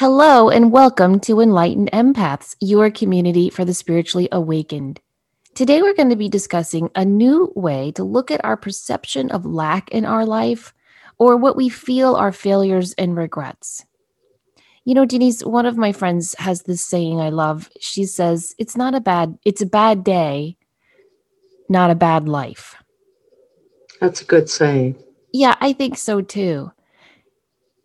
Hello and welcome to Enlightened Empaths, your community for the spiritually awakened. Today we're going to be discussing a new way to look at our perception of lack in our life or what we feel are failures and regrets. You know, Denise, one of my friends has this saying I love. She says, it's a bad day, not a bad life. That's a good saying. Yeah, I think so too.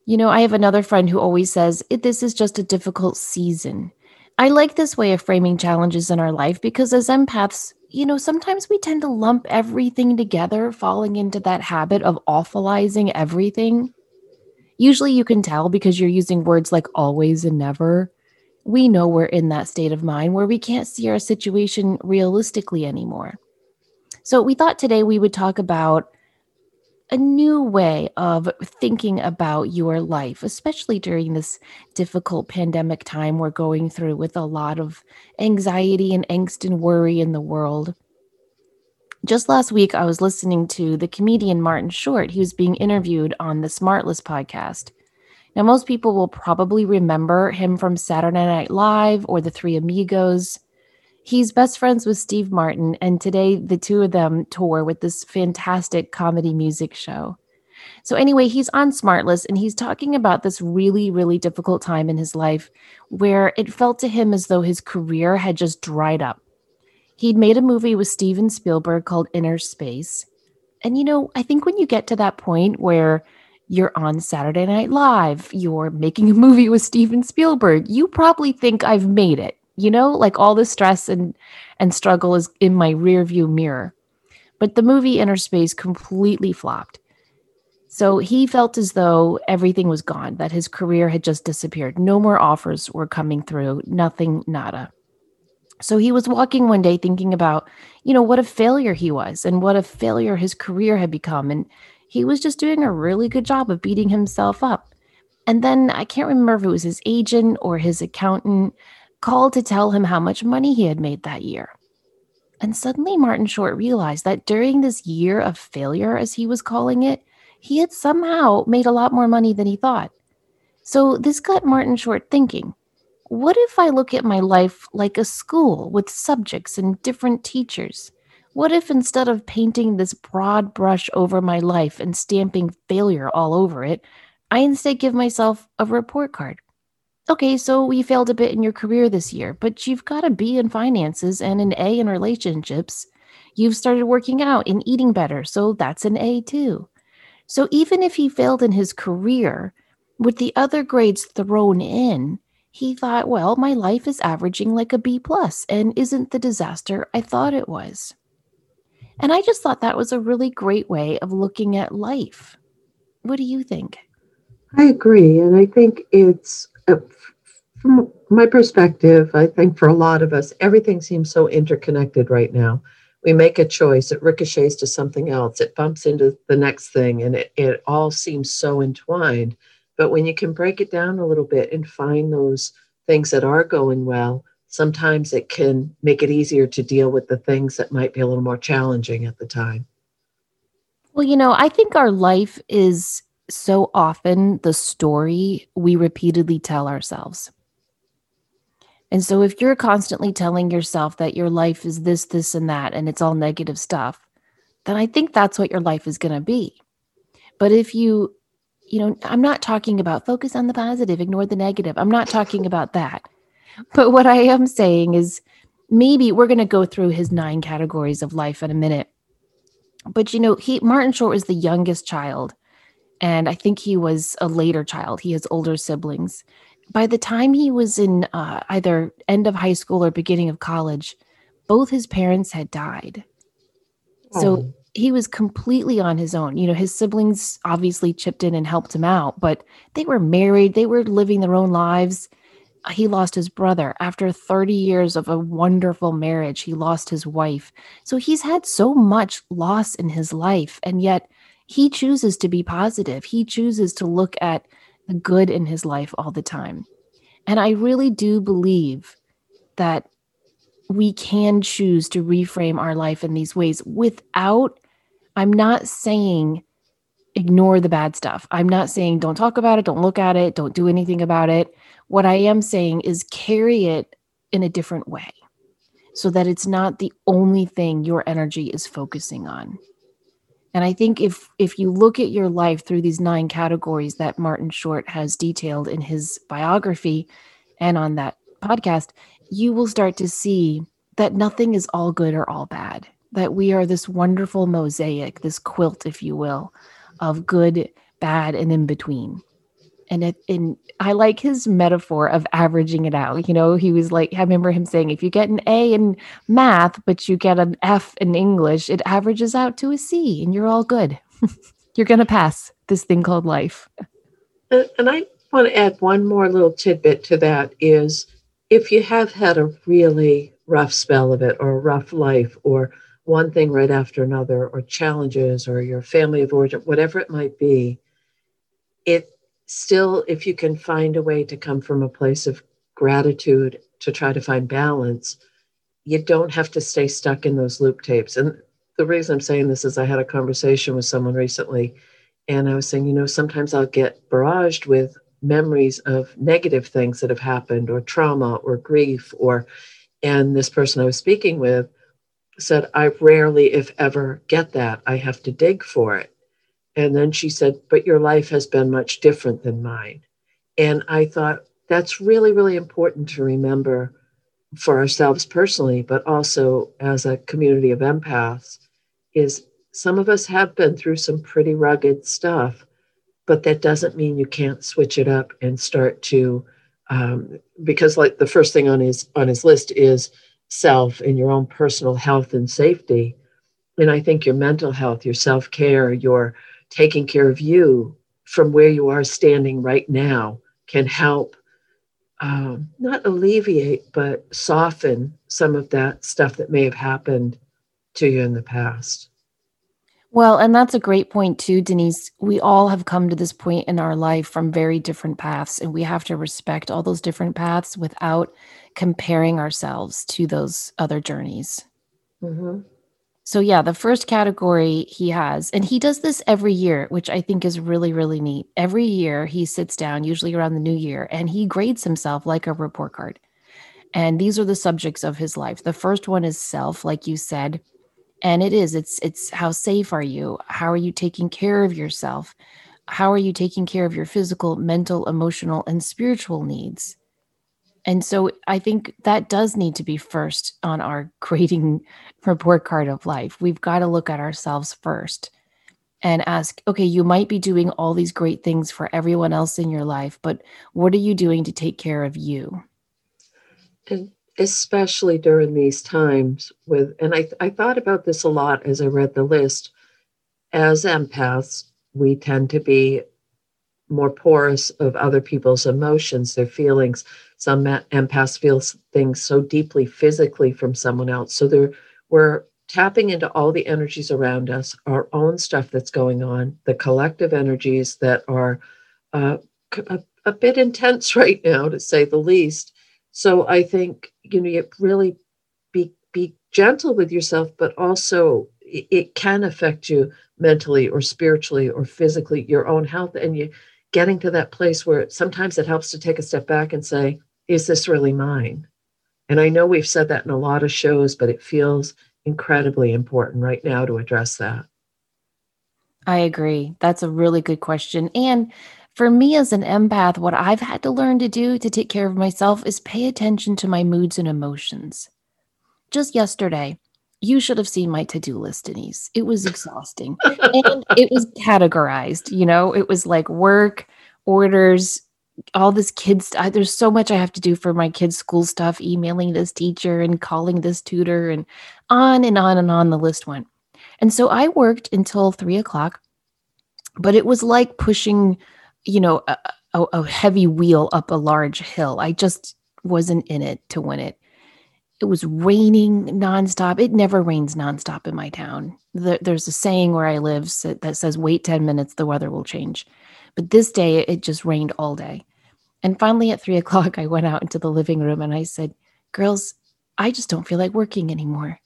You know, I have another friend who always says, this is just a difficult season. I like this way of framing challenges in our life because as empaths, you know, sometimes we tend to lump everything together, falling into that habit of awfulizing everything. Usually you can tell because you're using words like always and never. We know we're in that state of mind where we can't see our situation realistically anymore. So we thought today we would talk about a new way of thinking about your life, especially during this difficult pandemic time we're going through with a lot of anxiety and angst and worry in the world. Just last week, I was listening to the comedian Martin Short. He was being interviewed on the Smartless podcast. Now, most people will probably remember him from Saturday Night Live or The Three Amigos. He's best friends with Steve Martin, and today the two of them tour with this fantastic comedy music show. So anyway, he's on Smartless, and he's talking about this really, really difficult time in his life where it felt to him as though his career had just dried up. He'd made a movie with Steven Spielberg called Innerspace. And, you know, I think when you get to that point where you're on Saturday Night Live, you're making a movie with Steven Spielberg, you probably think I've made it. You know, like all the stress and struggle is in my rearview mirror. But the movie Innerspace completely flopped. So he felt as though everything was gone, that his career had just disappeared. No more offers were coming through, nothing, nada. So he was walking one day thinking about, you know, what a failure he was and what a failure his career had become. And he was just doing a really good job of beating himself up. And then I can't remember if it was his agent or his accountant called to tell him how much money he had made that year. And suddenly Martin Short realized that during this year of failure, as he was calling it, he had somehow made a lot more money than he thought. So this got Martin Short thinking, what if I look at my life like a school with subjects and different teachers? What if instead of painting this broad brush over my life and stamping failure all over it, I instead give myself a report card? Okay, so you failed a bit in your career this year, but you've got a B in finances and an A in relationships. You've started working out and eating better, so that's an A too. So even if he failed in his career, with the other grades thrown in, he thought, well, my life is averaging like a B plus and isn't the disaster I thought it was. And I just thought that was a really great way of looking at life. What do you think? I agree, and I think it's... From my perspective, I think for a lot of us, everything seems so interconnected right now. We make a choice, it ricochets to something else, it bumps into the next thing, and it all seems so entwined. But when you can break it down a little bit and find those things that are going well, sometimes it can make it easier to deal with the things that might be a little more challenging at the time. Well, you know, I think our life is so often the story we repeatedly tell ourselves. And so if you're constantly telling yourself that your life is this, this, and that, and it's all negative stuff, then I think that's what your life is going to be. But if you know, I'm not talking about focus on the positive, ignore the negative. I'm not talking about that. But what I am saying is maybe we're going to go through his 9 categories of life in a minute. But you know, Martin Short was the youngest child. And I think he was a later child. He has older siblings. By the time he was in either end of high school or beginning of college, both his parents had died. Oh. So he was completely on his own. You know, his siblings obviously chipped in and helped him out, but they were married. They were living their own lives. He lost his brother. After 30 years of a wonderful marriage, he lost his wife. So he's had so much loss in his life, and yet he chooses to be positive. He chooses to look at the good in his life all the time. And I really do believe that we can choose to reframe our life in these ways I'm not saying ignore the bad stuff. I'm not saying don't talk about it, don't look at it, don't do anything about it. What I am saying is carry it in a different way so that it's not the only thing your energy is focusing on. And I think if you look at your life through these 9 categories that Martin Short has detailed in his biography and on that podcast, you will start to see that nothing is all good or all bad, that we are this wonderful mosaic, this quilt, if you will, of good, bad, and in between. And I like his metaphor of averaging it out. You know, he was like, I remember him saying, if you get an A in math, but you get an F in English, it averages out to a C and you're all good. You're going to pass this thing called life. And I want to add one more little tidbit to that is if you have had a really rough spell of it or a rough life or one thing right after another or challenges or your family of origin, whatever it might be, still, if you can find a way to come from a place of gratitude to try to find balance, you don't have to stay stuck in those loop tapes. And the reason I'm saying this is I had a conversation with someone recently, and I was saying, you know, sometimes I'll get barraged with memories of negative things that have happened or trauma or grief and this person I was speaking with said, I rarely, if ever, get that. I have to dig for it. And then she said, but your life has been much different than mine. And I thought that's really, really important to remember for ourselves personally, but also as a community of empaths is some of us have been through some pretty rugged stuff, but that doesn't mean you can't switch it up and start to, because like the first thing on his list is self and your own personal health and safety. And I think your mental health, your self-care, your taking care of you from where you are standing right now can help not alleviate, but soften some of that stuff that may have happened to you in the past. Well, and that's a great point too, Denise. We all have come to this point in our life from very different paths, and we have to respect all those different paths without comparing ourselves to those other journeys. Mm-hmm. So yeah, the first category he has, and he does this every year, which I think is really, really neat. Every year he sits down, usually around the new year, and he grades himself like a report card. And these are the subjects of his life. The first one is self, like you said, and it's how safe are you? How are you taking care of yourself? How are you taking care of your physical, mental, emotional, and spiritual needs? And so I think that does need to be first on our grading report card of life. We've got to look at ourselves first and ask, okay, you might be doing all these great things for everyone else in your life, but what are you doing to take care of you? And especially during these times I thought about this a lot as I read the list. As empaths, we tend to be more porous of other people's emotions, their feelings. Some empaths feel things so deeply physically from someone else. So we're tapping into all the energies around us, our own stuff that's going on, the collective energies that are a bit intense right now, to say the least. So I think, you know, you really be gentle with yourself, but also it can affect you mentally or spiritually or physically, your own health. And you getting to that place where sometimes it helps to take a step back and say, is this really mine? And I know we've said that in a lot of shows, but it feels incredibly important right now to address that. I agree. That's a really good question. And for me as an empath, what I've had to learn to do to take care of myself is pay attention to my moods and emotions. Just yesterday, you should have seen my to-do list, Denise. It was exhausting. And it was categorized, you know, it was like work, orders, all this kids. There's so much I have to do for my kids' school stuff, emailing this teacher and calling this tutor and on and on and on the list went. And so I worked until 3:00, but it was like pushing, you know, a heavy wheel up a large hill. I just wasn't in it to win it. It was raining nonstop. It never rains nonstop in my town. There's a saying where I live that says, wait 10 minutes, the weather will change. But this day, it just rained all day. And finally at 3:00, I went out into the living room and I said, girls, I just don't feel like working anymore.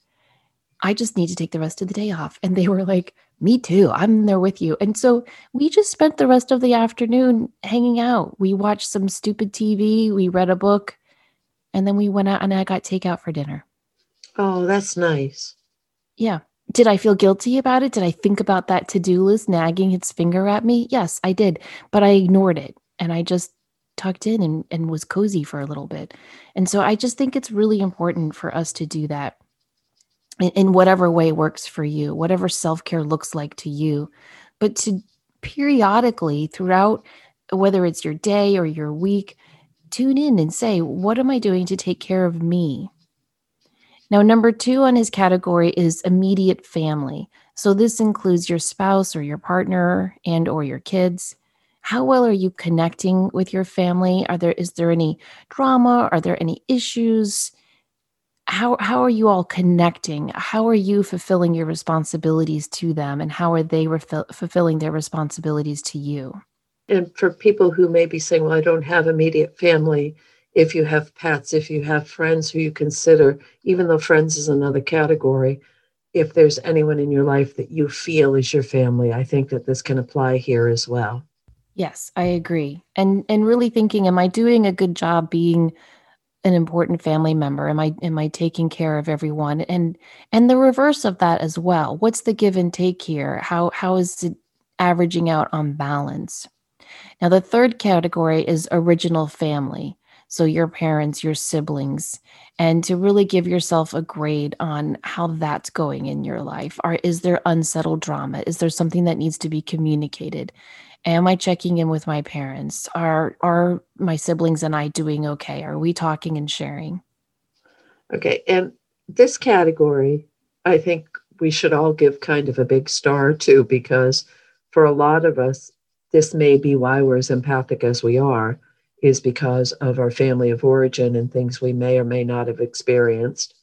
I just need to take the rest of the day off. And they were like, me too. I'm there with you. And so we just spent the rest of the afternoon hanging out. We watched some stupid TV. We read a book. And then we went out and I got takeout for dinner. Oh, that's nice. Yeah. Did I feel guilty about it? Did I think about that to-do list nagging its finger at me? Yes, I did. But I ignored it. And I just tucked in and was cozy for a little bit. And so I just think it's really important for us to do that in whatever way works for you, whatever self-care looks like to you, but to periodically throughout, whether it's your day or your week, tune in and say, what am I doing to take care of me? Now, number two on his category is immediate family. So this includes your spouse or your partner and or your kids. How well are you connecting with your family? Is there any drama? Are there any issues? How are you all connecting? How are you fulfilling your responsibilities to them? And how are they fulfilling their responsibilities to you? And for people who may be saying, well, I don't have immediate family, if you have pets, if you have friends who you consider, even though friends is another category, if there's anyone in your life that you feel is your family, I think that this can apply here as well. Yes, I agree. And really thinking, am I doing a good job being an important family member? Am I taking care of everyone? And the reverse of that as well. What's the give and take here? How is it averaging out on balance? Now, the third category is original family. So your parents, your siblings, and to really give yourself a grade on how that's going in your life. Is there unsettled drama? Is there something that needs to be communicated? Am I checking in with my parents? Are my siblings and I doing okay? Are we talking and sharing? Okay. And this category, I think we should all give kind of a big star to, because for a lot of us, this may be why we're as empathic as we are, is because of our family of origin and things we may or may not have experienced,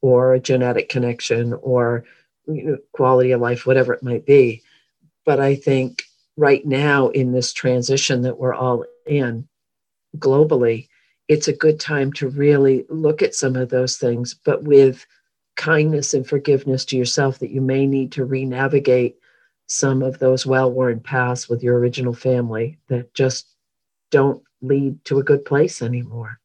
or a genetic connection, or quality of life, whatever it might be. But I think right now in this transition that we're all in globally, it's a good time to really look at some of those things, but with kindness and forgiveness to yourself that you may need to re-navigate some of those well-worn paths with your original family that just don't lead to a good place anymore.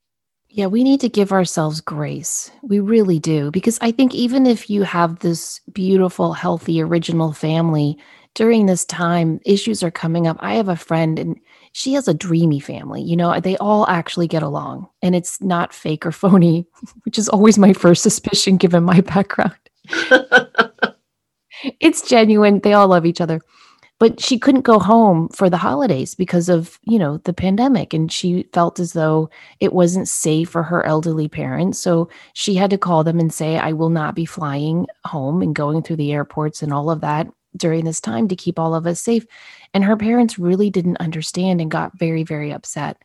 Yeah, we need to give ourselves grace. We really do. Because I think even if you have this beautiful, healthy, original family, during this time, issues are coming up. I have a friend and she has a dreamy family. They all actually get along and it's not fake or phony, which is always my first suspicion given my background. It's genuine. They all love each other. But she couldn't go home for the holidays because of, the pandemic. And she felt as though it wasn't safe for her elderly parents. So she had to call them and say, I will not be flying home and going through the airports and all of that during this time to keep all of us safe. And her parents really didn't understand and got very, very upset.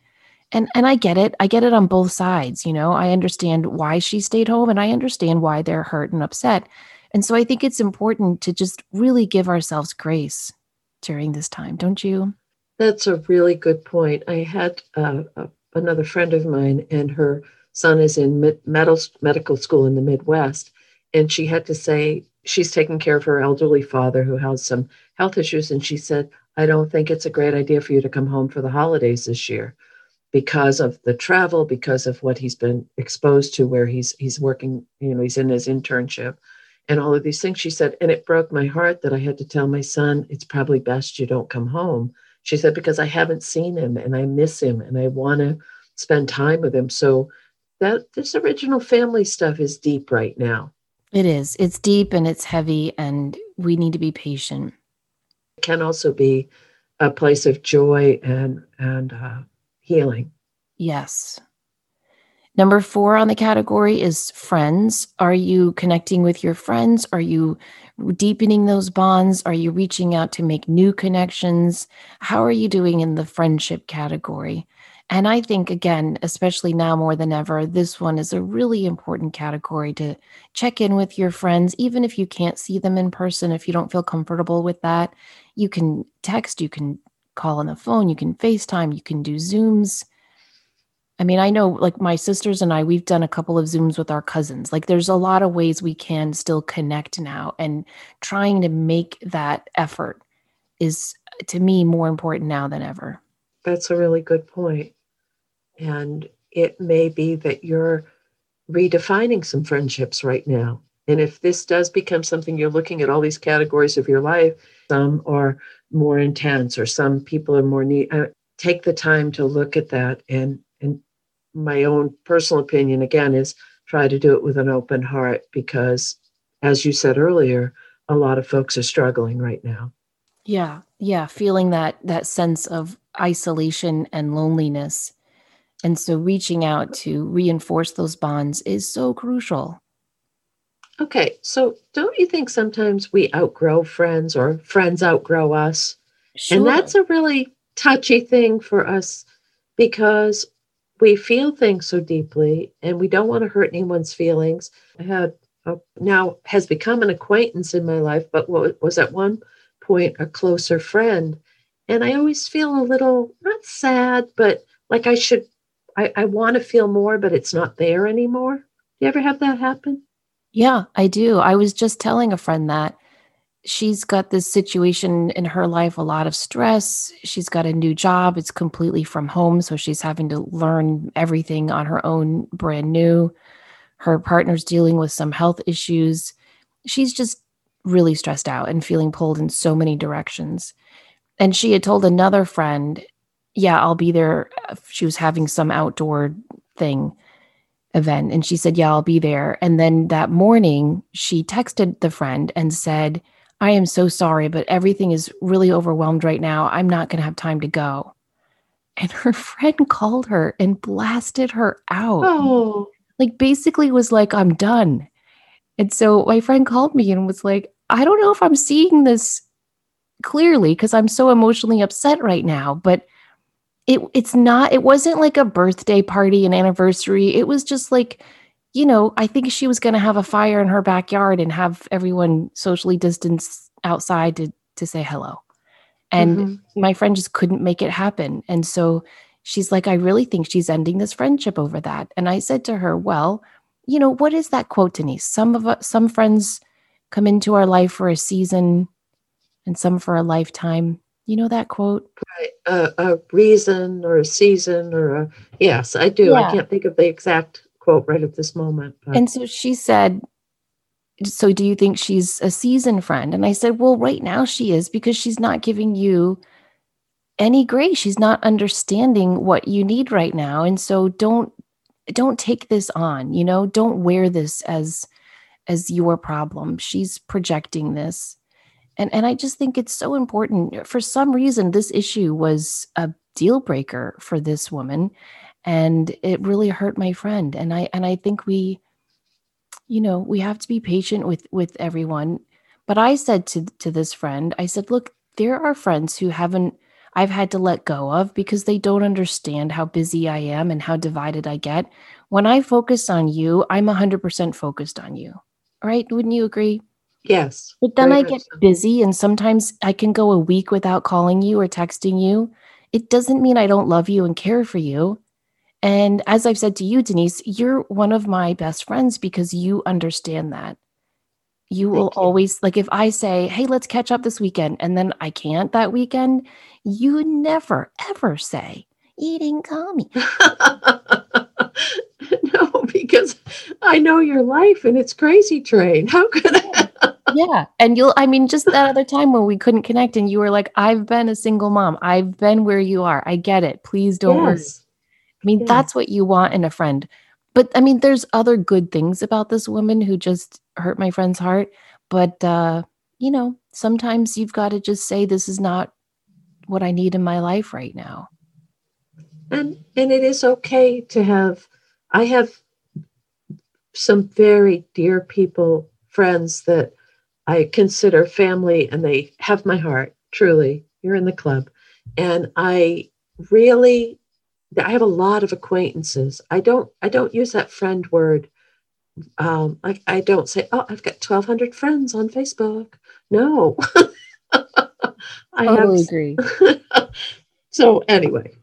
And I get it. I get it on both sides. I understand why she stayed home and I understand why they're hurt and upset. And so I think it's important to just really give ourselves grace during this time, don't you? That's a really good point. I had another friend of mine, and her son is in medical school in the Midwest, and she had to say she's taking care of her elderly father who has some health issues, and she said, I don't think it's a great idea for you to come home for the holidays this year because of the travel, because of what he's been exposed to, where he's working, he's in his internship. And all of these things, she said, and it broke my heart that I had to tell my son, it's probably best you don't come home. She said, because I haven't seen him and I miss him and I want to spend time with him. So that this original family stuff is deep right now. It is. It's deep and it's heavy and we need to be patient. It can also be a place of joy and healing. Yes. Number 4 on the category is friends. Are you connecting with your friends? Are you deepening those bonds? Are you reaching out to make new connections? How are you doing in the friendship category? And I think, again, especially now more than ever, this one is a really important category to check in with your friends, even if you can't see them in person, if you don't feel comfortable with that. You can text, you can call on the phone, you can FaceTime, you can do Zooms. I mean, I know like my sisters and I, we've done a couple of Zooms with our cousins. Like there's a lot of ways we can still connect now, and trying to make that effort is to me more important now than ever. That's a really good point. And it may be that you're redefining some friendships right now. And if this does become something, you're looking at all these categories of your life, some are more intense or some people are more neat. Take the time to look at that. And my own personal opinion, again, is try to do it with an open heart, because as you said earlier, a lot of folks are struggling right now. Yeah. Yeah. Feeling that sense of isolation and loneliness. And so reaching out to reinforce those bonds is so crucial. Okay. So don't you think sometimes we outgrow friends or friends outgrow us? Sure. And that's a really touchy thing for us, because we feel things so deeply and we don't want to hurt anyone's feelings. I had now has become an acquaintance in my life, but what was at one point a closer friend. And I always feel a little, not sad, but like I want to feel more, but it's not there anymore. You ever have that happen? Yeah, I do. I was just telling a friend that she's got this situation in her life, a lot of stress. She's got a new job. It's completely from home. So she's having to learn everything on her own, brand new. Her partner's dealing with some health issues. She's just really stressed out and feeling pulled in so many directions. And she had told another friend, yeah, I'll be there. She was having some outdoor event. And she said, yeah, I'll be there. And then that morning she texted the friend and said, I am so sorry, but everything is really overwhelmed right now. I'm not going to have time to go. And her friend called her and blasted her out. Oh. Like basically was like, I'm done. And so my friend called me and was like, I don't know if I'm seeing this clearly because I'm so emotionally upset right now, but it wasn't like a birthday party, an anniversary. It was just like, you know, I think she was going to have a fire in her backyard and have everyone socially distanced outside to say hello. And my friend just couldn't make it happen. And so she's like, I really think she's ending this friendship over that. And I said to her, well, you know, what is that quote, Denise? Some friends come into our life for a season and some for a lifetime. You know that quote? Right. A reason or a season or a... Yes, I do. Yeah. I can't think of the exact quote right at this moment. But. And so she said, so do you think she's a season friend? And I said, well, right now she is, because she's not giving you any grace. She's not understanding what you need right now. And so don't take this on, you know, don't wear this as your problem. She's projecting this. And I just think it's so important. For some reason, this issue was a deal breaker for this woman, and it really hurt my friend. And I think we, you know, we have to be patient with everyone. But I said to this friend, I said, look, there are friends who I've had to let go of because they don't understand how busy I am and how divided I get. When I focus on you, I'm 100% focused on you. Right? Wouldn't you agree? Yes. But then I get busy, and sometimes I can go a week without calling you or texting you. It doesn't mean I don't love you and care for you. And as I've said to you, Denise, you're one of my best friends because you understand that. You will always, like if I say, hey, let's catch up this weekend, and then I can't that weekend, you never, ever say, you didn't call me. No, because I know your life and it's crazy train. How could I? Yeah. And just that other time when we couldn't connect and you were like, I've been a single mom. I've been where you are. I get it. Please don't worry. I mean, that's what you want in a friend. But I mean, there's other good things about this woman who just hurt my friend's heart. But, you know, sometimes you've got to just say, this is not what I need in my life right now. And it is okay to have, I have some very dear people, friends that I consider family, and they have my heart, truly. You're in the club. And I have a lot of acquaintances. I don't use that friend word. I don't say, oh, I've got 1,200 friends on Facebook. No. I totally agree. So anyway,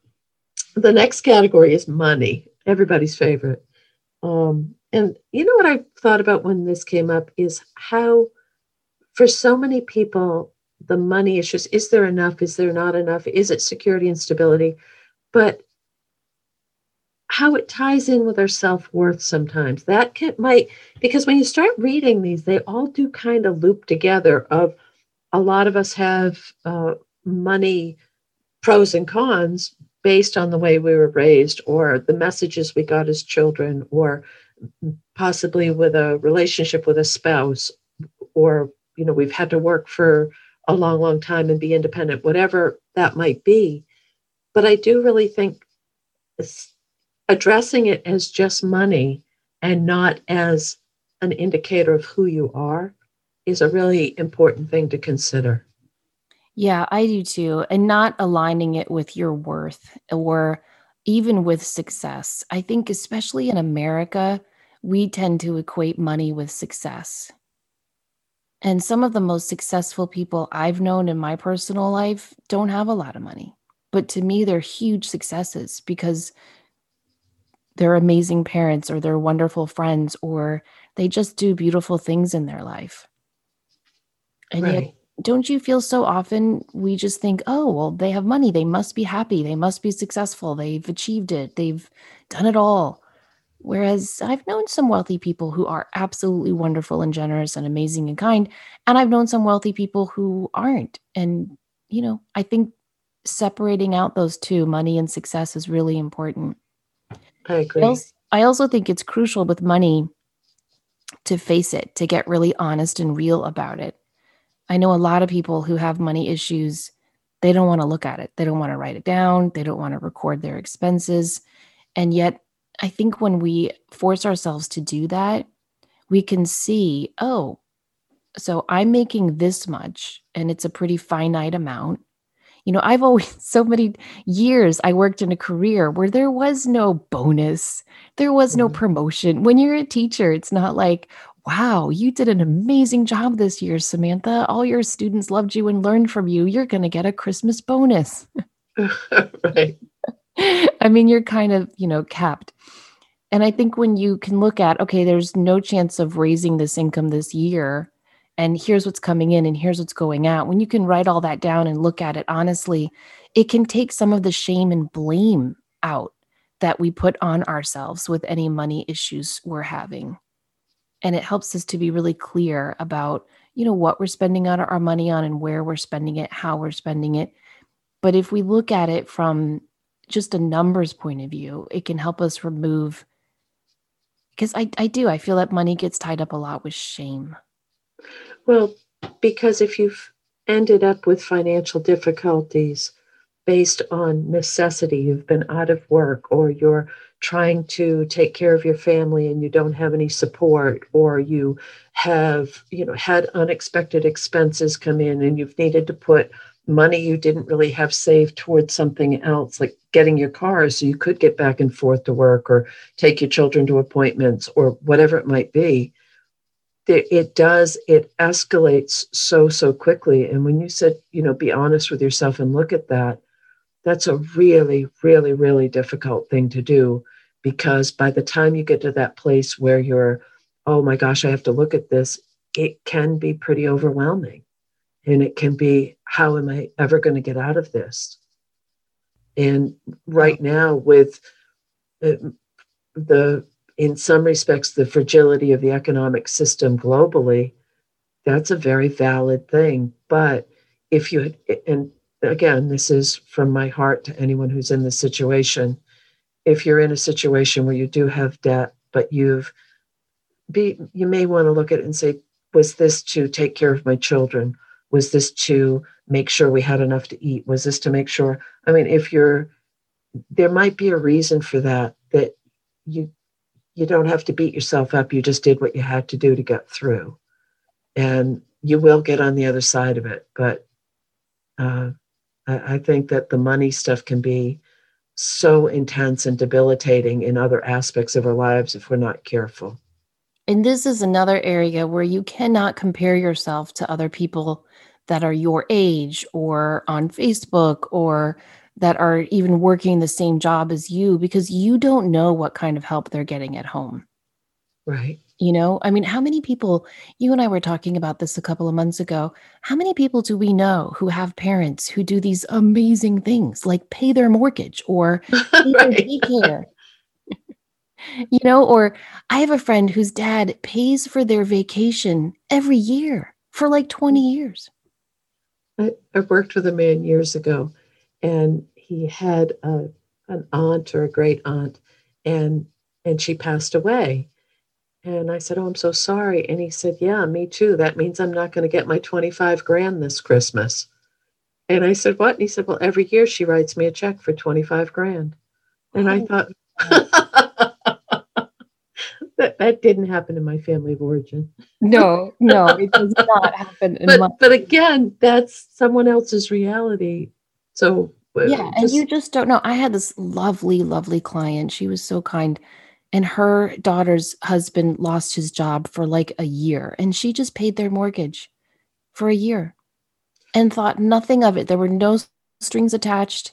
The next category is money, everybody's favorite. And you know what I thought about when this came up is how, for so many people, the money issues, is there enough? Is there not enough? Is it security and stability? But how it ties in with our self-worth sometimes. That might, because when you start reading these, they all do kind of loop together of a lot of us have money pros and cons based on the way we were raised or the messages we got as children or possibly with a relationship with a spouse or, you know, we've had to work for a long, long time and be independent, whatever that might be. But I do really think addressing it as just money and not as an indicator of who you are is a really important thing to consider. Yeah, I do too. And not aligning it with your worth or even with success. I think especially in America, we tend to equate money with success. And some of the most successful people I've known in my personal life don't have a lot of money. But to me, they're huge successes because they're amazing parents or they're wonderful friends or they just do beautiful things in their life. And right. Yet, don't you feel so often we just think, oh, well, they have money. They must be happy. They must be successful. They've achieved it. They've done it all. Whereas I've known some wealthy people who are absolutely wonderful and generous and amazing and kind. And I've known some wealthy people who aren't. And, you know, I think separating out those two, money and success, is really important. I agree. I also think it's crucial with money to face it, to get really honest and real about it. I know a lot of people who have money issues, they don't want to look at it. They don't want to write it down. They don't want to record their expenses. And yet I think when we force ourselves to do that, we can see, oh, so I'm making this much and it's a pretty finite amount. You know, I've always, so many years I worked in a career where there was no bonus. There was no promotion. When you're a teacher, it's not like, wow, you did an amazing job this year, Samantha. All your students loved you and learned from you. You're going to get a Christmas bonus. Right. I mean, you're kind of, you know, capped. And I think when you can look at, okay, there's no chance of raising this income this year, and here's what's coming in and here's what's going out. When you can write all that down and look at it honestly, it can take some of the shame and blame out that we put on ourselves with any money issues we're having. And it helps us to be really clear about, you know, what we're spending our money on and where we're spending it, how we're spending it. But if we look at it from just a numbers point of view, it can help us remove, because I feel that money gets tied up a lot with shame. Well, because if you've ended up with financial difficulties based on necessity, you've been out of work or you're trying to take care of your family and you don't have any support, or you have, you know, had unexpected expenses come in and you've needed to put money you didn't really have saved towards something else, like getting your car so you could get back and forth to work or take your children to appointments or whatever it might be. It escalates so quickly. And when you said, you know, be honest with yourself and look at that, that's a really, really, really difficult thing to do, because by the time you get to that place where you're, oh my gosh, I have to look at this, it can be pretty overwhelming. And it can be, how am I ever going to get out of this? And right now with in some respects, the fragility of the economic system globally, that's a very valid thing. But if you, and again, this is from my heart to anyone who's in this situation. If you're in a situation where you do have debt, but you may want to look at it and say, was this to take care of my children? Was this to make sure we had enough to eat? Was this to make sure, I mean, there might be a reason for that you don't have to beat yourself up. You just did what you had to do to get through, and you will get on the other side of it. But I think that the money stuff can be so intense and debilitating in other aspects of our lives if we're not careful. And this is another area where you cannot compare yourself to other people that are your age or on Facebook or that are even working the same job as you, because you don't know what kind of help they're getting at home. Right. You know, I mean, how many people, you and I were talking about this a couple of months ago, how many people do we know who have parents who do these amazing things like pay their mortgage or pay their daycare? You know, or I have a friend whose dad pays for their vacation every year for like 20 years. I worked with a man years ago, and he had an aunt or a great aunt, and she passed away. And I said, "Oh, I'm so sorry." And he said, "Yeah, me too. That means I'm not going to get my 25 grand this Christmas." And I said, "What?" And he said, "Well, every year she writes me a check for 25 grand. And I thought, that didn't happen in my family of origin. No, it does not happen. But again, that's someone else's reality. So yeah, and you just don't know. I had this lovely, lovely client. She was so kind. And her daughter's husband lost his job for like a year, and she just paid their mortgage for a year and thought nothing of it. There were no strings attached.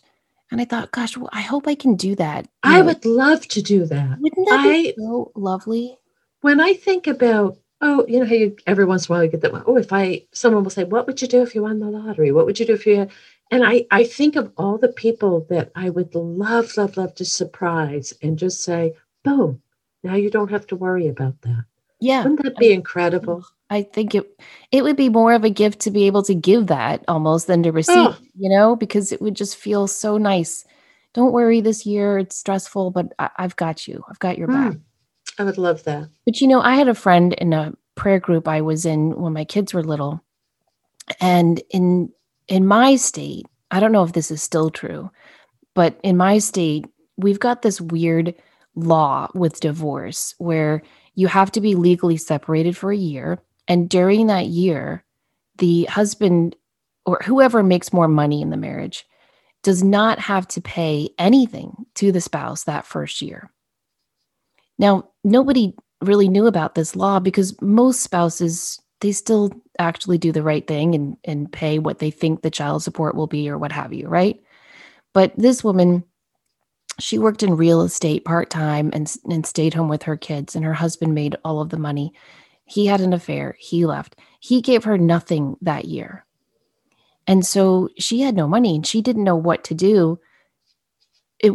And I thought, gosh, well, I hope I can do that. I would love to do that. Wouldn't that be so lovely? When I think about, you know how you, every once in a while you get that one, someone will say, "What would you do if you won the lottery? What would you do if you had?" And I think of all the people that I would love, love, love to surprise and just say, "Boom, now you don't have to worry about that." Yeah. Wouldn't that be incredible? I think it would be more of a gift to be able to give that almost than to receive, you know, because it would just feel so nice. Don't worry this year. It's stressful, but I've got you. I've got your back. I would love that. But, you know, I had a friend in a prayer group I was in when my kids were little. And in my state, I don't know if this is still true, but in my state, we've got this weird law with divorce where you have to be legally separated for a year. And during that year, the husband or whoever makes more money in the marriage does not have to pay anything to the spouse that first year. Now, nobody really knew about this law because most spouses, they still actually do the right thing and pay what they think the child support will be or what have you, right? But this woman, she worked in real estate part-time and stayed home with her kids, and her husband made all of the money. He had an affair. He left. He gave her nothing that year. And so she had no money, and she didn't know what to do. It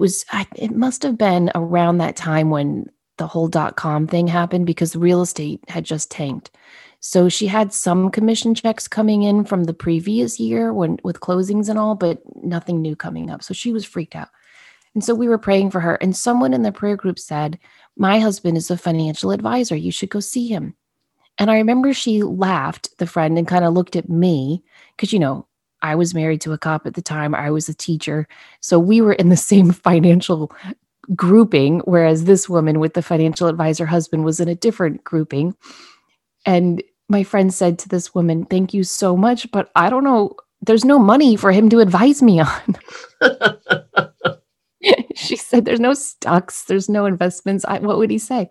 must have been around that time when the whole .com thing happened, because real estate had just tanked. So she had some commission checks coming in from the previous year with closings and all, but nothing new coming up. So she was freaked out. And so we were praying for her, and someone in the prayer group said, "My husband is a financial advisor. You should go see him." And I remember she laughed, the friend, and kind of looked at me because, you know, I was married to a cop at the time. I was a teacher. So we were in the same financial grouping, whereas this woman with the financial advisor husband was in a different grouping. And my friend said to this woman, "Thank you so much, but I don't know. There's no money for him to advise me on." She said, "There's no stocks. There's no investments. What would he say?"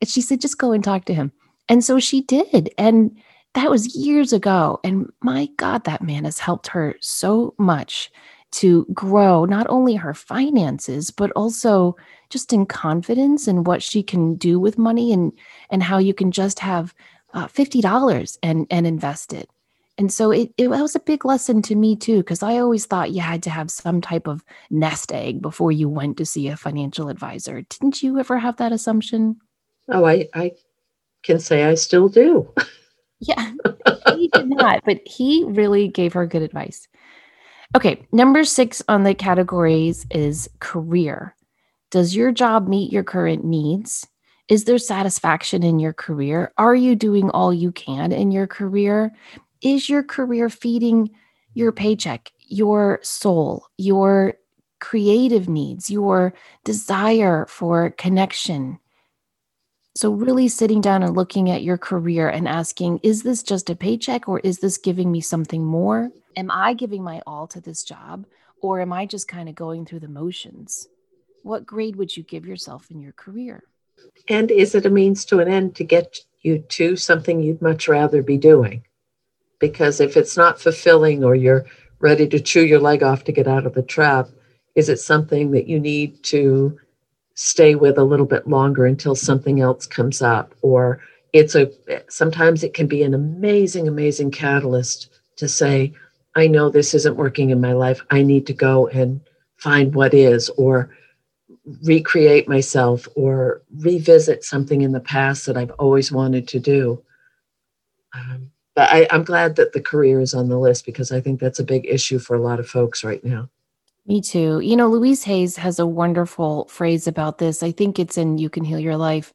And she said, "Just go and talk to him." And so she did. And that was years ago. And my God, that man has helped her so much to grow, not only her finances, but also just in confidence and what she can do with money, and how you can just have $50 and invest it. And so it was a big lesson to me too, because I always thought you had to have some type of nest egg before you went to see a financial advisor. Didn't you ever have that assumption? Oh, I can say I still do. Yeah, he did not, but he really gave her good advice. Okay, number 6 on the categories is career. Does your job meet your current needs? Is there satisfaction in your career? Are you doing all you can in your career? Is your career feeding your paycheck, your soul, your creative needs, your desire for connection? So really sitting down and looking at your career and asking, is this just a paycheck, or is this giving me something more? Am I giving my all to this job, or am I just kind of going through the motions? What grade would you give yourself in your career? And is it a means to an end to get you to something you'd much rather be doing? Because if it's not fulfilling, or you're ready to chew your leg off to get out of the trap, Is it something that you need to stay with a little bit longer until something else comes up? Or sometimes it can be an amazing, amazing catalyst to say, I know this isn't working in my life. I need to go and find what is, or recreate myself, or revisit something in the past that I've always wanted to do. But I'm glad that the career is on the list, because I think that's a big issue for a lot of folks right now. Me too. You know, Louise Hay has a wonderful phrase about this. I think it's in You Can Heal Your Life,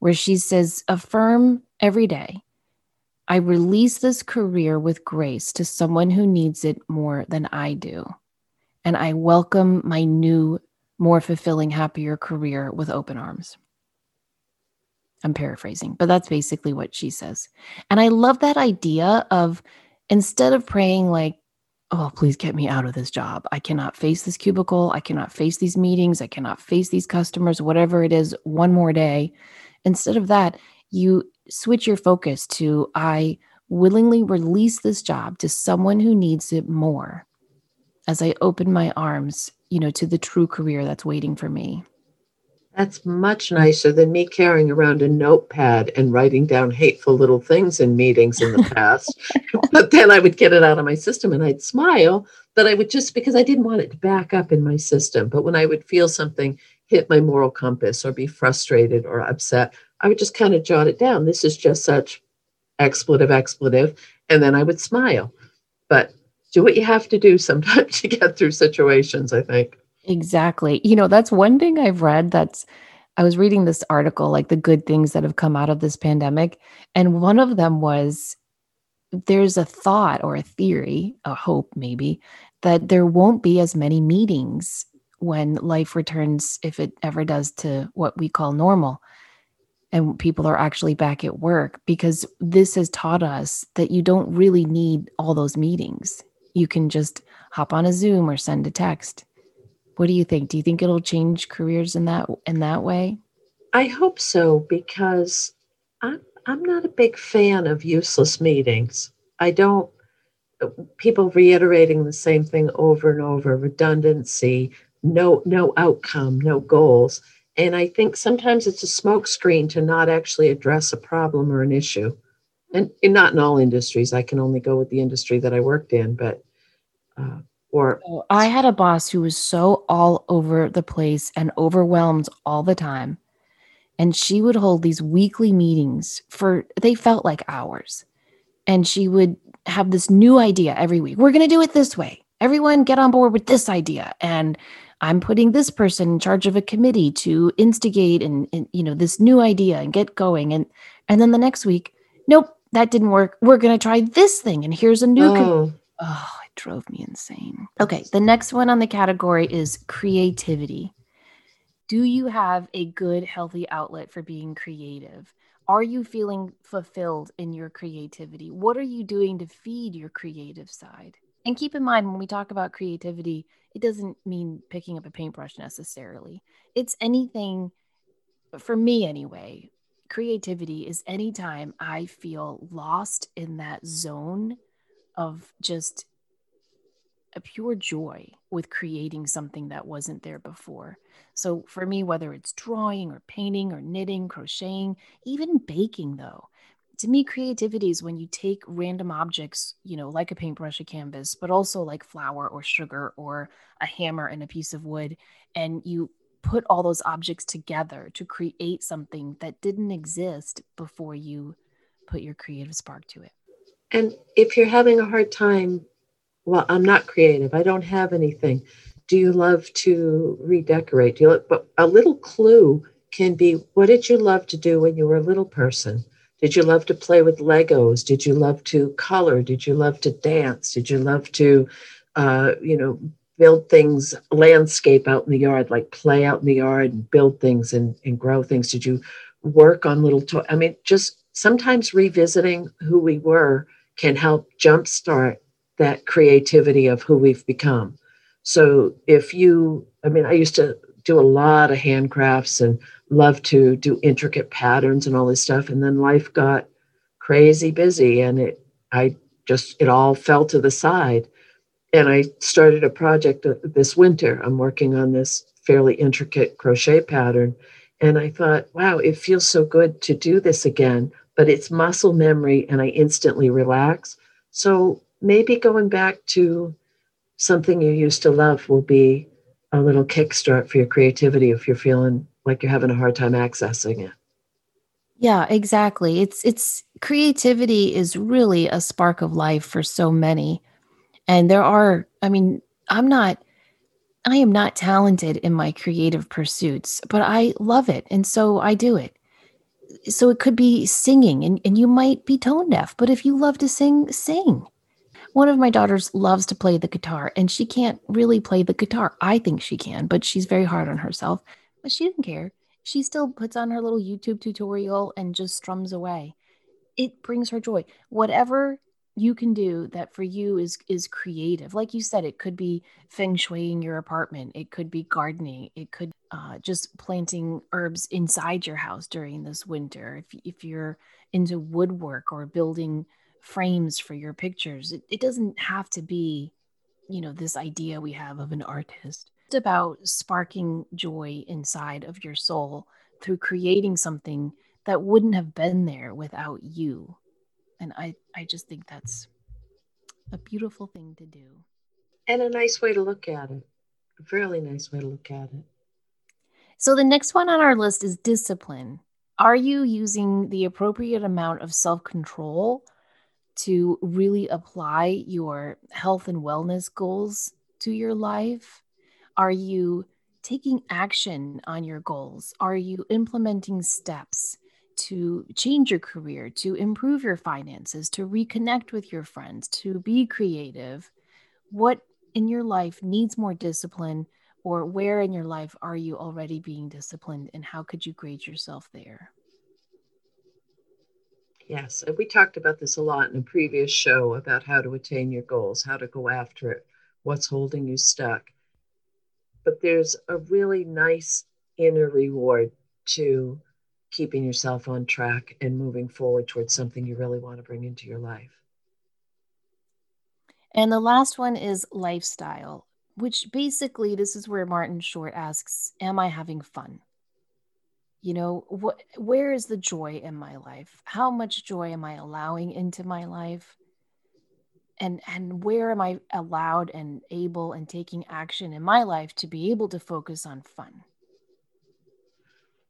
where she says, affirm every day, I release this career with grace to someone who needs it more than I do. And I welcome my new, more fulfilling, happier career with open arms. I'm paraphrasing, but that's basically what she says. And I love that idea of, instead of praying like, oh, please get me out of this job. I cannot face this cubicle. I cannot face these meetings. I cannot face these customers, whatever it is, one more day. Instead of that, you switch your focus to, I willingly release this job to someone who needs it more as I open my arms, you know, to the true career that's waiting for me. That's much nicer than me carrying around a notepad and writing down hateful little things in meetings in the past. But then I would get it out of my system and I'd smile, but I would just, because I didn't want it to back up in my system. But when I would feel something hit my moral compass or be frustrated or upset, I would just kind of jot it down. This is just such expletive. And then I would smile. But do what you have to do sometimes to get through situations, I think. Exactly. You know, that's one thing I've read. I was reading this article, like the good things that have come out of this pandemic. And one of them was, there's a thought or a theory, a hope maybe, that there won't be as many meetings when life returns, if it ever does, to what we call normal. And people are actually back at work, because this has taught us that you don't really need all those meetings. You can just hop on a Zoom or send a text. What do you think? Do you think it'll change careers in that way? I hope so, because I'm not a big fan of useless meetings. People reiterating the same thing over and over, redundancy, no outcome, no goals. And I think sometimes it's a smokescreen to not actually address a problem or an issue. And not in all industries. I can only go with the industry that I worked in, but I had a boss who was so all over the place and overwhelmed all the time. And she would hold these weekly meetings they felt like hours. And she would have this new idea every week. We're going to do it this way. Everyone get on board with this idea. And I'm putting this person in charge of a committee to instigate and you know, this new idea and get going. And then the next week, nope, that didn't work. We're going to try this thing. And here's a new drove me insane. Okay, the next one on the category is creativity. Do you have a good, healthy outlet for being creative? Are you feeling fulfilled in your creativity? What are you doing to feed your creative side? And keep in mind, when we talk about creativity, it doesn't mean picking up a paintbrush necessarily. It's anything, for me anyway, creativity is anytime I feel lost in that zone of just a pure joy with creating something that wasn't there before. So for me, whether it's drawing or painting or knitting, crocheting, even baking though, to me, creativity is when you take random objects, you know, like a paintbrush, a canvas, but also like flour or sugar or a hammer and a piece of wood, and you put all those objects together to create something that didn't exist before you put your creative spark to it. And if you're having a hard time, well, I'm not creative, I don't have anything, do you love to redecorate? But a little clue can be, what did you love to do when you were a little person? Did you love to play with Legos? Did you love to color? Did you love to dance? Did you love to, build things, landscape out in the yard, like play out in the yard and build things and grow things? Did you work on little toys? I mean, just sometimes revisiting who we were can help jumpstart that creativity of who we've become. So I used to do a lot of handcrafts and love to do intricate patterns and all this stuff. And then life got crazy busy and it all fell to the side. And I started a project this winter. I'm working on this fairly intricate crochet pattern. And I thought, wow, it feels so good to do this again, but it's muscle memory and I instantly relax. So maybe going back to something you used to love will be a little kickstart for your creativity if you're feeling like you're having a hard time accessing it. Yeah, exactly. It's creativity is really a spark of life for so many. And there are, I mean, I am not talented in my creative pursuits, but I love it. And so I do it. So it could be singing, and you might be tone deaf, but if you love to sing, sing. One of my daughters loves to play the guitar, and she can't really play the guitar. I think she can, but she's very hard on herself, but she didn't care. She still puts on her little YouTube tutorial and just strums away. It brings her joy. Whatever you can do that for you is creative. Like you said, it could be feng shui in your apartment. It could be gardening. It could just planting herbs inside your house during this winter. If you're into woodwork or building frames for your pictures, it doesn't have to be, you know, this idea we have of an artist. It's about sparking joy inside of your soul through creating something that wouldn't have been there without you. And I just think that's a beautiful thing to do. And a nice way to look at it. A really nice way to look at it. So the next one on our list is discipline. Are you using the appropriate amount of self-control to really apply your health and wellness goals to your life? Are you taking action on your goals? Are you implementing steps to change your career, to improve your finances, to reconnect with your friends, to be creative? What in your life needs more discipline, or where in your life are you already being disciplined, and how could you grade yourself there? Yes, and we talked about this a lot in a previous show about how to attain your goals, how to go after it, what's holding you stuck. But there's a really nice inner reward to keeping yourself on track and moving forward towards something you really want to bring into your life. And the last one is lifestyle, which basically this is where Martin Short asks, am I having fun? You know, where is the joy in my life? How much joy am I allowing into my life? And where am I allowed and able and taking action in my life to be able to focus on fun?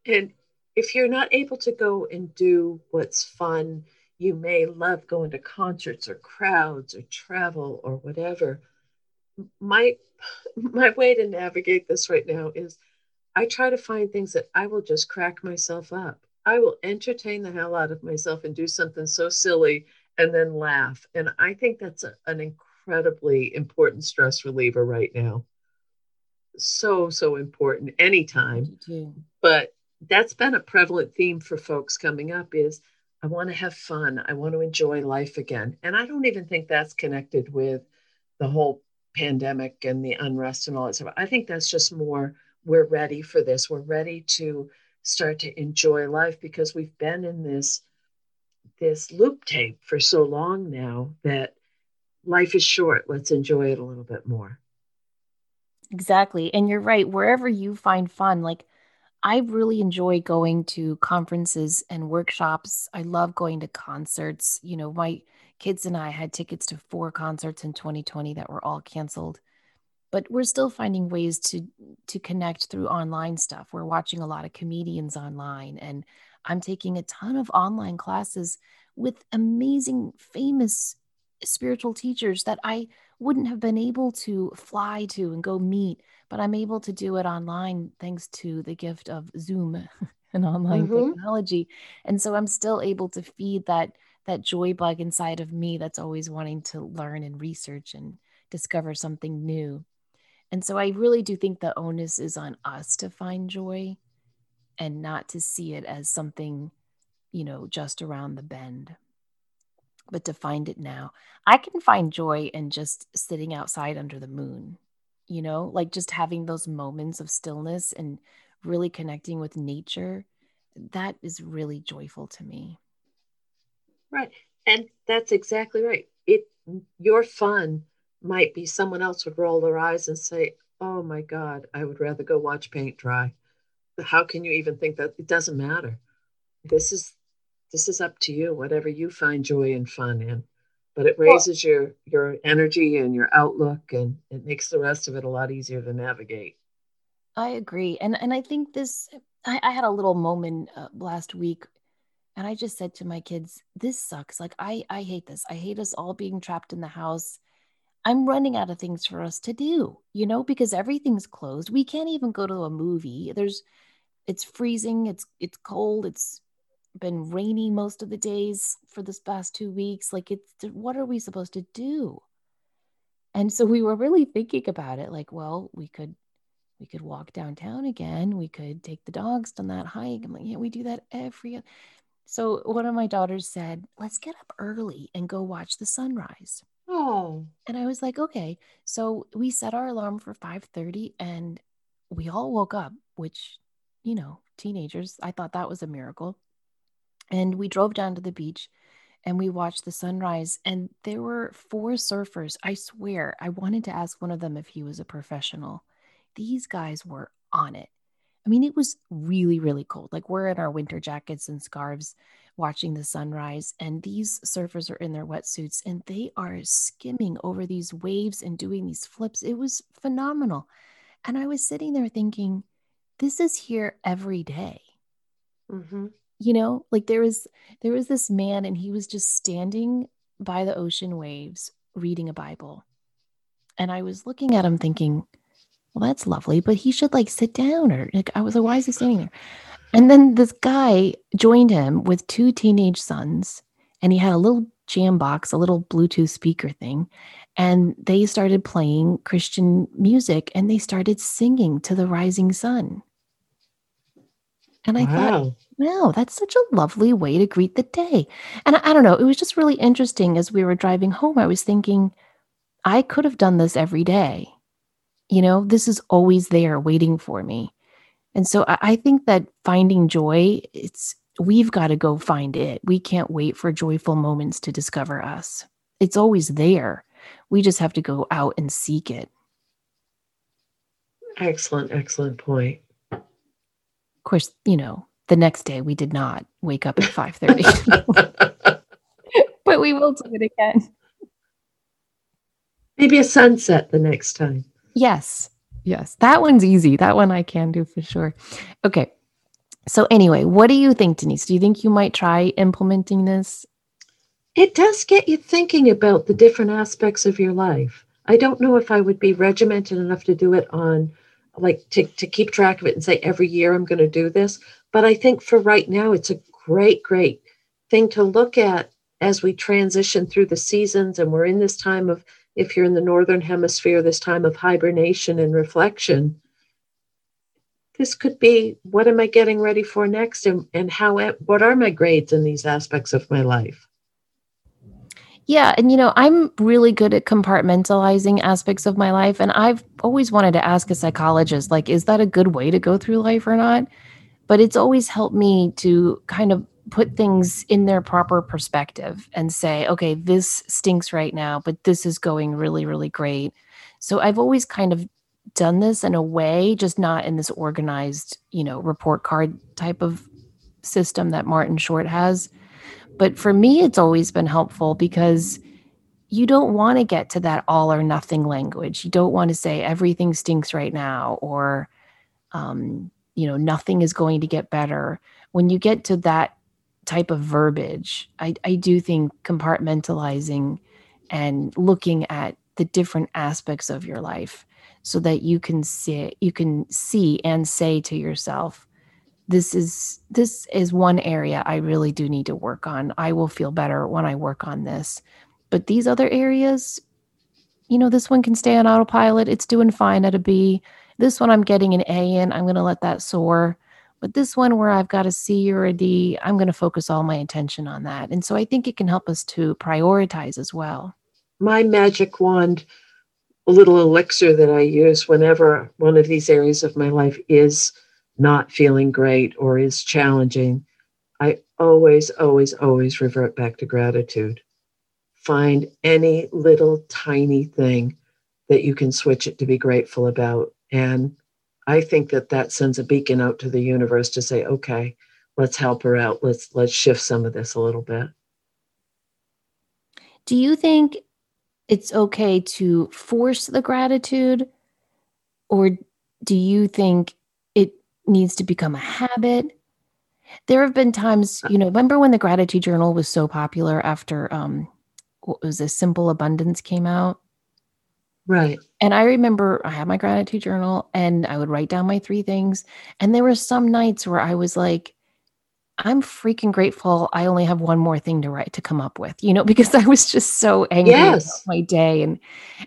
And if you're not able to go and do what's fun, you may love going to concerts or crowds or travel or whatever. My way to navigate this right now is I try to find things that I will just crack myself up. I will entertain the hell out of myself and do something so silly and then laugh. And I think that's an incredibly important stress reliever right now. So important anytime. But that's been a prevalent theme for folks coming up is I want to have fun. I want to enjoy life again. And I don't even think that's connected with the whole pandemic and the unrest and all that stuff. I think that's just more, we're ready for this. We're ready to start to enjoy life because we've been in this loop tape for so long now that life is short. Let's enjoy it a little bit more. Exactly. And you're right. Wherever you find fun, like I really enjoy going to conferences and workshops. I love going to concerts. You know, my kids and I had tickets to 4 concerts in 2020 that were all canceled, but we're still finding ways to connect through online stuff. We're watching a lot of comedians online, and I'm taking a ton of online classes with amazing, famous spiritual teachers that I wouldn't have been able to fly to and go meet, but I'm able to do it online thanks to the gift of Zoom and online technology. And so I'm still able to feed that joy bug inside of me that's always wanting to learn and research and discover something new. And so I really do think the onus is on us to find joy and not to see it as something, you know, just around the bend, but to find it now. I can find joy in just sitting outside under the moon, you know, like just having those moments of stillness and really connecting with nature. That is really joyful to me. Right. And that's exactly right. Your fun might be someone else would roll their eyes and say, oh my God, I would rather go watch paint dry. How can you even think that? It doesn't matter. This is up to you, whatever you find joy and fun in. But it raises your energy and your outlook, and it makes the rest of it a lot easier to navigate. I agree. And I think this, I had a little moment last week, and I just said to my kids, this sucks. Like, I hate this. I hate us all being trapped in the house. I'm running out of things for us to do, you know, because everything's closed. We can't even go to a movie. It's freezing. It's cold. It's been rainy most of the days for this past 2 weeks. Like, what are we supposed to do? And so we were really thinking about it. Like, well, we could walk downtown again. We could take the dogs on that hike. I'm like, yeah, we do that every. So one of my daughters said, let's get up early and go watch the sunrise. Oh. And I was like, okay. So we set our alarm for 5:30 and we all woke up, which, you know, teenagers, I thought that was a miracle. And we drove down to the beach and we watched the sunrise, and there were 4 surfers. I swear, I wanted to ask one of them if he was a professional. These guys were on it. I mean, it was really, really cold. Like, we're in our winter jackets and scarves watching the sunrise, and these surfers are in their wetsuits and they are skimming over these waves and doing these flips. It was phenomenal. And I was sitting there thinking, this is here every day. Mm-hmm. You know, like, there was this man, and he was just standing by the ocean waves reading a Bible. And I was looking at him thinking, well, that's lovely, but he should, like, sit down. Or, like, I was like, why is he standing there? And then this guy joined him with 2 teenage sons, and he had a little jam box, a little Bluetooth speaker thing. And they started playing Christian music, and they started singing to the rising sun. And I thought, wow, that's such a lovely way to greet the day. And I don't know, it was just really interesting. As we were driving home, I was thinking, I could have done this every day. You know, this is always there waiting for me. And so I think that finding joy, we've got to go find it. We can't wait for joyful moments to discover us. It's always there. We just have to go out and seek it. Excellent, excellent point. Of course, you know, the next day we did not wake up at 5:30, but we will do it again. Maybe a sunset the next time. Yes. That one's easy. That one I can do for sure. Okay. So anyway, what do you think, Denise? Do you think you might try implementing this? It does get you thinking about the different aspects of your life. I don't know if I would be regimented enough to do it on, like, to keep track of it and say every year I'm going to do this. But I think for right now, it's a great, great thing to look at as we transition through the seasons. And we're in this time of, if you're in the Northern Hemisphere, this time of hibernation and reflection, this could be, what am I getting ready for next? And what are my grades in these aspects of my life? Yeah. And, you know, I'm really good at compartmentalizing aspects of my life. And I've always wanted to ask a psychologist, like, is that a good way to go through life or not? But it's always helped me to kind of put things in their proper perspective and say, okay, this stinks right now, but this is going really, really great. So I've always kind of done this in a way, just not in this organized, you know, report card type of system that Martin Short has. But for me, it's always been helpful because you don't want to get to that all or nothing language. You don't want to say everything stinks right now, or, you know, nothing is going to get better. When you get to that type of verbiage, I do think compartmentalizing and looking at the different aspects of your life so that you can see and say to yourself, this is one area I really do need to work on. I will feel better when I work on this. But these other areas, you know, this one can stay on autopilot. It's doing fine at a B. This one I'm getting an A in. I'm going to let that soar. But this one where I've got a C or a D, I'm going to focus all my attention on that. And so I think it can help us to prioritize as well. My magic wand, a little elixir that I use whenever one of these areas of my life is not feeling great or is challenging, I always, always, always revert back to gratitude. Find any little tiny thing that you can switch it to be grateful about. And I think that that sends a beacon out to the universe to say, okay, let's help her out. Let's shift some of this a little bit. Do you think it's okay to force the gratitude, or do you think it needs to become a habit? There have been times, you know, remember when the gratitude journal was so popular after, what was this, Simple Abundance came out? Right. And I remember I had my gratitude journal and I would write down my three things. And there were some nights where I was like, I'm freaking grateful I only have one more thing to write, to come up with, you know, because I was just so angry about my day. And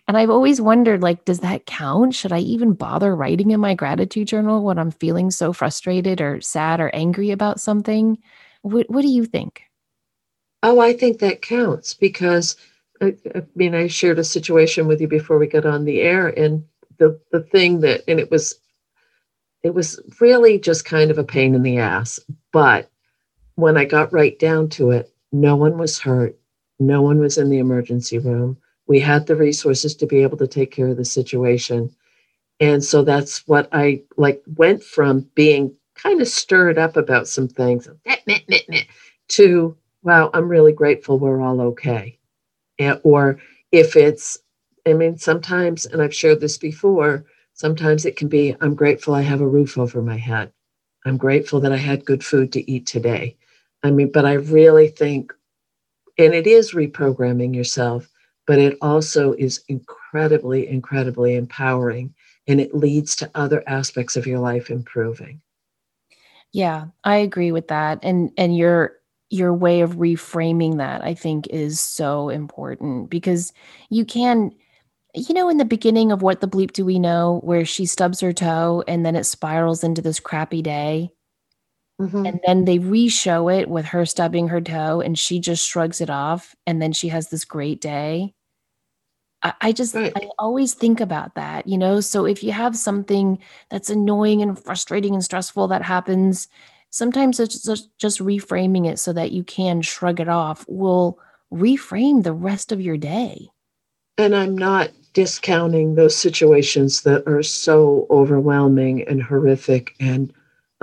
I've always wondered, like, does that count? Should I even bother writing in my gratitude journal when I'm feeling so frustrated or sad or angry about something? What do you think? Oh, I think that counts because, I mean, I shared a situation with you before we got on the air, and the thing that, and it was really just kind of a pain in the ass, but when I got right down to it, no one was hurt. No one was in the emergency room. We had the resources to be able to take care of the situation. And so that's what I like went from being kind of stirred up about some things to, wow, I'm really grateful we're all okay. Or if it's, I mean, sometimes, and I've shared this before, sometimes it can be, I'm grateful I have a roof over my head. I'm grateful that I had good food to eat today. I mean, but I really think, and it is reprogramming yourself, but it also is incredibly, incredibly empowering. And it leads to other aspects of your life improving. Yeah, I agree with that. And your way of reframing that, I think, is so important, because you can, you know, in the beginning of What the Bleep Do We Know, where she stubs her toe and then it spirals into this crappy day. Mm-hmm. And then they re-show it with her stubbing her toe and she just shrugs it off. And then she has this great day. I always think about that, you know? So if you have something that's annoying and frustrating and stressful that happens, sometimes it's just reframing it so that you can shrug it off will reframe the rest of your day. And I'm not discounting those situations that are so overwhelming and horrific and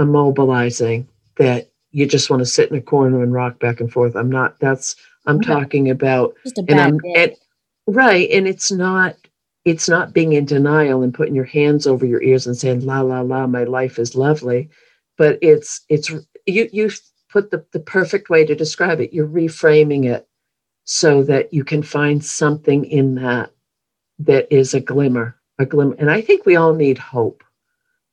immobilizing that you just want to sit in a corner and rock back and forth. I'm talking about just a bad day. Right. And it's not being in denial and putting your hands over your ears and saying, la, la, la, my life is lovely. But you put the perfect way to describe it. You're reframing it so that you can find something in that is a glimmer. And I think we all need hope.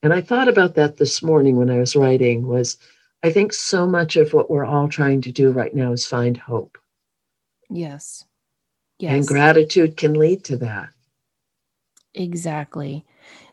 And I thought about that this morning when I was writing, was I think so much of what we're all trying to do right now is find hope. Yes. Yes. And gratitude can lead to that. Exactly.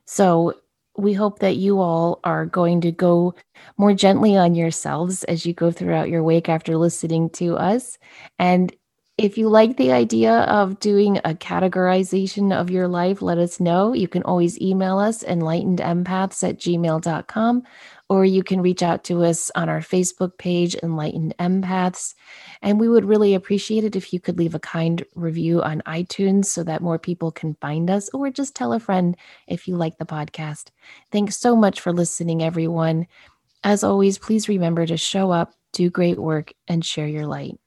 So we hope that you all are going to go more gently on yourselves as you go throughout your week after listening to us. And if you like the idea of doing a categorization of your life, let us know. You can always email us, enlightenedempaths@gmail.com, or you can reach out to us on our Facebook page, Enlightened Empaths. And we would really appreciate it if you could leave a kind review on iTunes so that more people can find us, or just tell a friend if you like the podcast. Thanks so much for listening, everyone. As always, please remember to show up, do great work, and share your light.